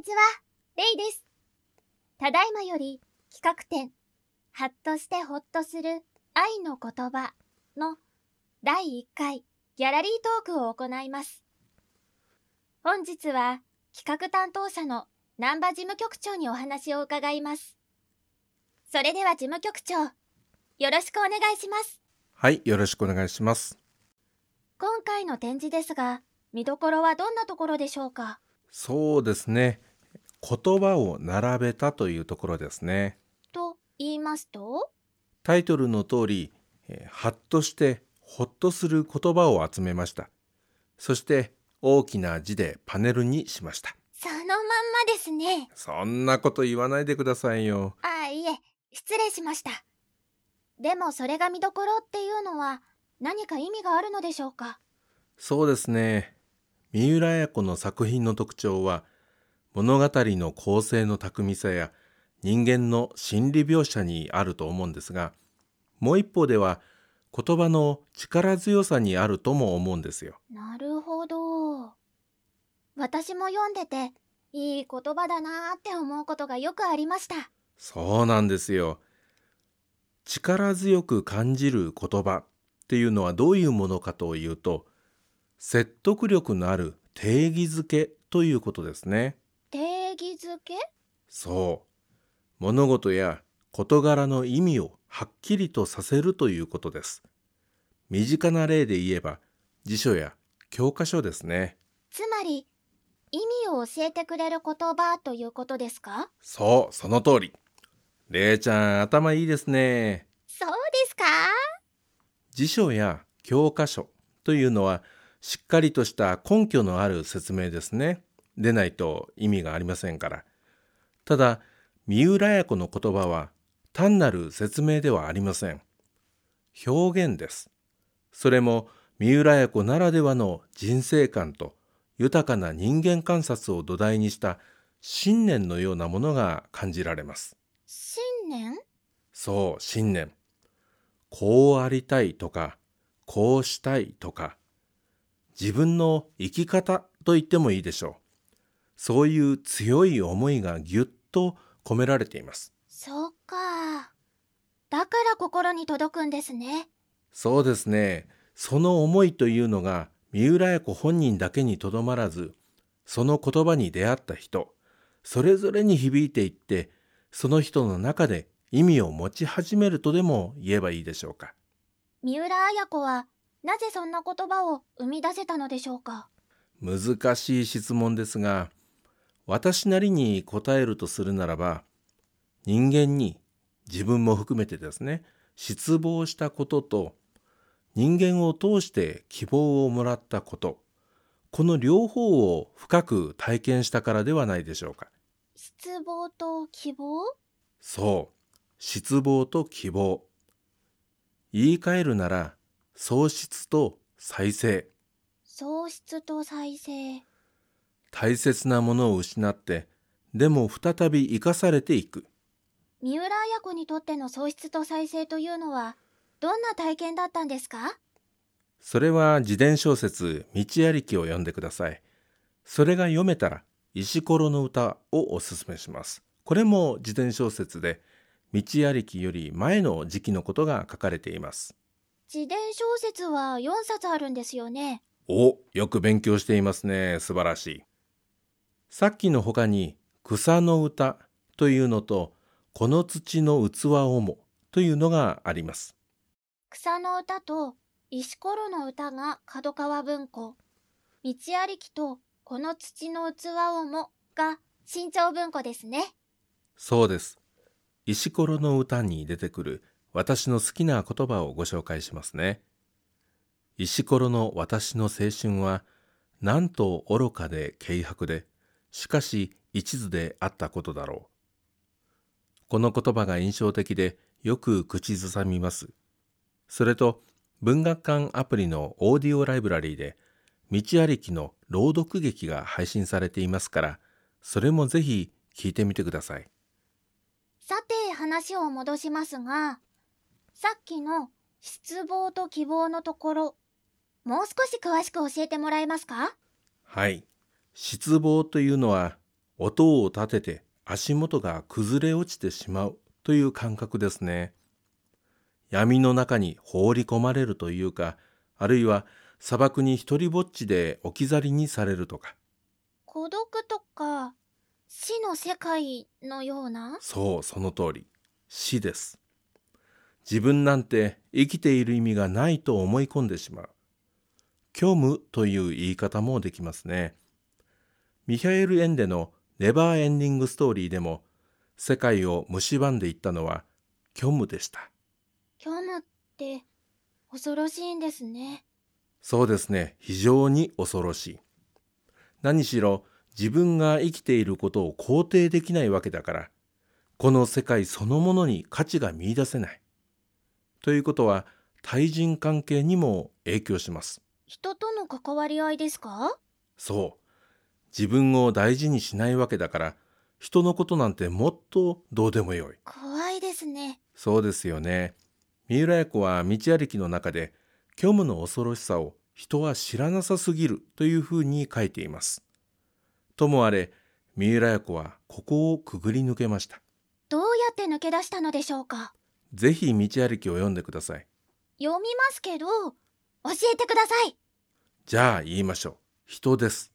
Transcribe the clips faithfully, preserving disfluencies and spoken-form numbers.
にちは、レイです。ただいまより企画展、ハッとしてホッとする愛の言葉のだいいっかいギャラリートークを行います。本日は企画担当者の難波事務局長にお話を伺います。それでは事務局長、よろしくお願いします。はい、よろしくお願いします。今回の展示ですが、見どころはどんなところでしょうか？そうですね。言葉を並べたというところですね。と言いますと？タイトルの通り、えー、ハッとしてホッとする言葉を集めました。そして大きな字でパネルにしました。そのまんまですね。そんなこと言わないでくださいよ。ああ、いえ、失礼しました。でもそれが見どころっていうのは何か意味があるのでしょうか？そうですね。三浦綾子の作品の特徴は、物語の構成の巧みさや人間の心理描写にあると思うんですが、もう一方では言葉の力強さにあるとも思うんですよ。なるほど。私も読んでて、いい言葉だなって思うことがよくありました。そうなんですよ。力強く感じる言葉っていうのはどういうものかというと、説得力のある定義づけということですね。定義づけ？そう。物事や事柄の意味をはっきりとさせるということです。身近な例で言えば、辞書や教科書ですね。つまり、意味を教えてくれる言葉ということですか？そう、その通り。れいちゃん、頭いいですね。そうですか？辞書や教科書というのは、しっかりとした根拠のある説明ですね。でないと意味がありませんから。ただ、三浦綾子の言葉は単なる説明ではありません。表現です。それも三浦綾子ならではの人生観と豊かな人間観察を土台にした信念のようなものが感じられます。信念？そう、信念。こうありたいとか、こうしたいとか、自分の生き方と言ってもいいでしょう。そういう強い思いがぎゅっと込められています。そうか。だから心に届くんですね。そうですね。その思いというのが三浦綾子本人だけにとどまらず、その言葉に出会った人、それぞれに響いていって、その人の中で意味を持ち始めるとでも言えばいいでしょうか。三浦綾子は、なぜそんな言葉を生み出せたのでしょうか？難しい質問ですが、私なりに答えるとするならば、人間に自分も含めてですね、失望したことと、人間を通して希望をもらったこと、この両方を深く体験したからではないでしょうか。失望と希望？そう、失望と希望。言い換えるなら、喪失と再生。喪失と再生。大切なものを失って、でも再び生かされていく。三浦綾子にとっての喪失と再生というのは、どんな体験だったんですか？それは自伝小説「道歩き」を読んでください。それが読めたら、石ころの歌をおすすめします。これも自伝小説で、道歩きより前の時期のことが書かれています。自伝小説はよんさつあるんですよね。お、よく勉強していますね。素晴らしい。さっきの他に、草の歌というのと、この土の器をもというのがあります。草の歌と石ころの歌が角川文庫、道歩きとこの土の器をもが新潮文庫ですね。そうです。石ころの歌に出てくる私の好きな言葉をご紹介しますね。石ころの私の青春は、なんと愚かで軽薄で、しかし一途であったことだろう。この言葉が印象的で、よく口ずさみます。それと、文学館アプリのオーディオライブラリーで、道歩きの朗読劇が配信されていますから、それもぜひ聞いてみてください。さて、話を戻しますが、さっきの失望と希望のところ、もう少し詳しく教えてもらえますか？はい。失望というのは、音を立てて足元が崩れ落ちてしまうという感覚ですね。闇の中に放り込まれるというか、あるいは砂漠に一人ぼっちで置き去りにされるとか。孤独とか死の世界のような。そう、その通り。死です。自分なんて生きている意味がないと思い込んでしまう。虚無という言い方もできますね。ミハエル・エンデのネバーエンディングストーリーでも世界を蝕んでいったのは虚無でした。虚無って恐ろしいんですね。そうですね、非常に恐ろしい。何しろ自分が生きていることを肯定できないわけだから、この世界そのものに価値が見出せない。ということは対人関係にも影響します。人との関わり合いですか？そう。自分を大事にしないわけだから、人のことなんてもっとどうでもよい。怖いですね。そうですよね。三浦子は道歩きの中で、虚無の恐ろしさを人は知らなさすぎるというふうに書いています。ともあれ、三浦子はここをくぐり抜けました。どうやって抜け出したのでしょうか？ぜひ道歩きを読んでください。読みますけど、教えてください。じゃあ言いましょう。人です。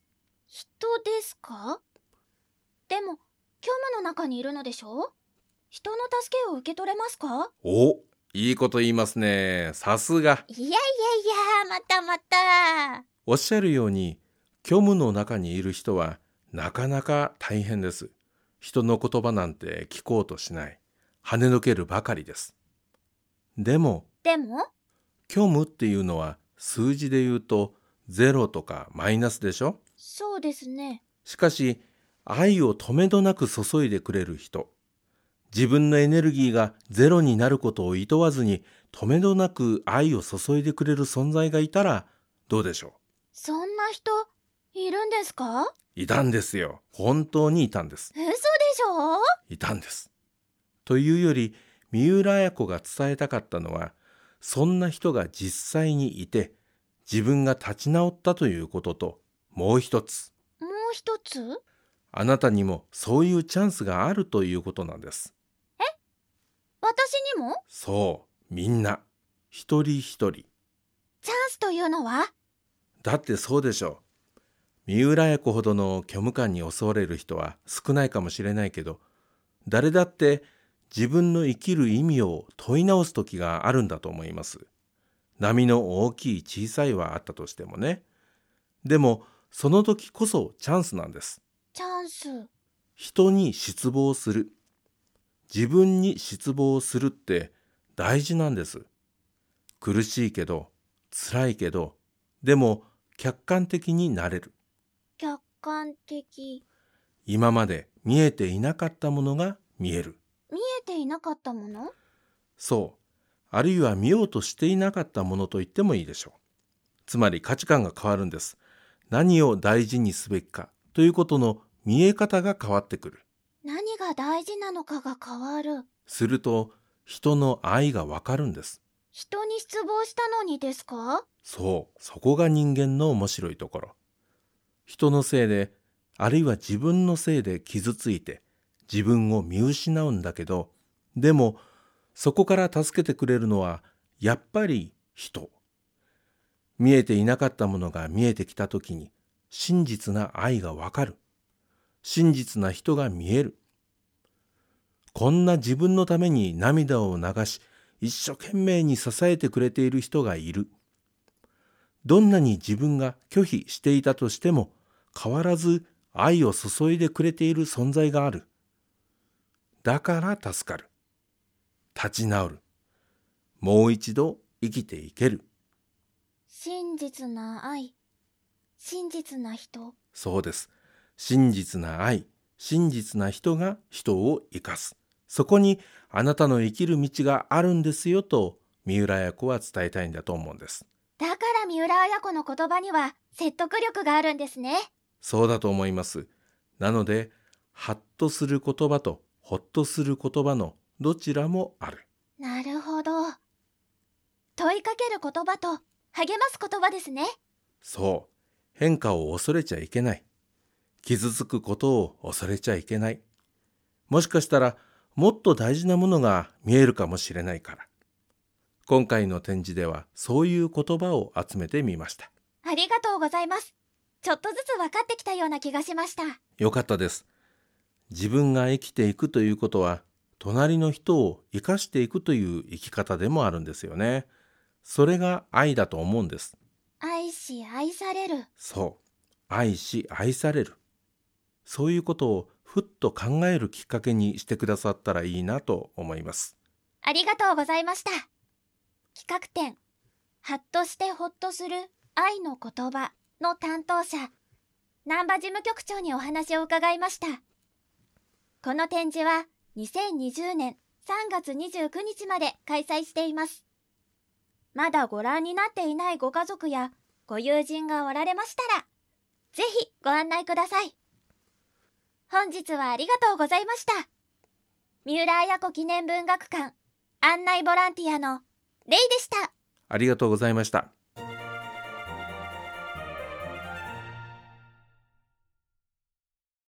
人ですか？でも、虚無の中にいるのでしょう？人の助けを受け取れますか？お、いいこと言いますね。さすが。いやいやいや、またまた。おっしゃるように、虚無の中にいる人はなかなか大変です。人の言葉なんて聞こうとしない。跳ねのけるばかりです。でも、でも？虚無っていうのは数字で言うとゼロとかマイナスでしょ？そうですね。しかし愛を止めどなく注いでくれる人、自分のエネルギーがゼロになることをいとわずに止めどなく愛を注いでくれる存在がいたらどうでしょう？そんな人いるんですか？いたんですよ。本当にいたんです。嘘でしょ？いたんです。というより三浦綾子が伝えたかったのは、そんな人が実際にいて、自分が立ち直ったということと、もう一つ。もう一つ？あなたにもそういうチャンスがあるということなんです。え？私にも？そう、みんな。一人一人。チャンスというのは？だってそうでしょう。三浦綾子ほどの虚無感に襲われる人は少ないかもしれないけど、誰だって、自分の生きる意味を問い直す時があるんだと思います。波の大きい小さいはあったとしてもね。でもその時こそチャンスなんです。チャンス。人に失望する、自分に失望するって大事なんです。苦しいけど、辛いけど、でも客観的になれる。客観的。今まで見えていなかったものが見える。見えていなかったもの？そう、あるいは見ようとしていなかったものと言ってもいいでしょう。つまり価値観が変わるんです。何を大事にすべきかということの見え方が変わってくる。何が大事なのかが変わる。すると人の愛がわかるんです。人に失望したのにですか？そう、そこが人間の面白いところ。人のせいで、あるいは自分のせいで傷ついて、自分を見失うんだけど、でもそこから助けてくれるのはやっぱり人。見えていなかったものが見えてきたときに真実な愛がわかる。真実な人が見える。こんな自分のために涙を流し、一生懸命に支えてくれている人がいる。どんなに自分が拒否していたとしても、変わらず愛を注いでくれている存在がある。だから助かる。立ち直る。もう一度生きていける。真実な愛、真実な人。そうです。真実な愛、真実な人が人を生かす。そこにあなたの生きる道があるんですよと三浦綾子は伝えたいんだと思うんです。だから三浦綾子の言葉には説得力があるんですね。そうだと思います。なので、ハッとする言葉とほっとする言葉のどちらもある。なるほど。問いかける言葉と励ます言葉ですね。そう。変化を恐れちゃいけない。傷つくことを恐れちゃいけない。もしかしたらもっと大事なものが見えるかもしれないから。今回の展示ではそういう言葉を集めてみました。ありがとうございます。ちょっとずつ分かってきたような気がしました。よかったです。自分が生きていくということは、隣の人を生かしていくという生き方でもあるんですよね。それが愛だと思うんです。愛し愛される。そう。愛し愛される。そういうことをふっと考えるきっかけにしてくださったらいいなと思います。ありがとうございました。企画展、ハッとしてホッとする愛の言葉の担当者、難波事務局長にお話を伺いました。この展示はにせんにじゅうねんさんがつにじゅうくにちまで開催しています。まだご覧になっていないご家族やご友人がおられましたら、ぜひご案内ください。本日はありがとうございました。三浦綾子記念文学館案内ボランティアのレイでした。ありがとうございました。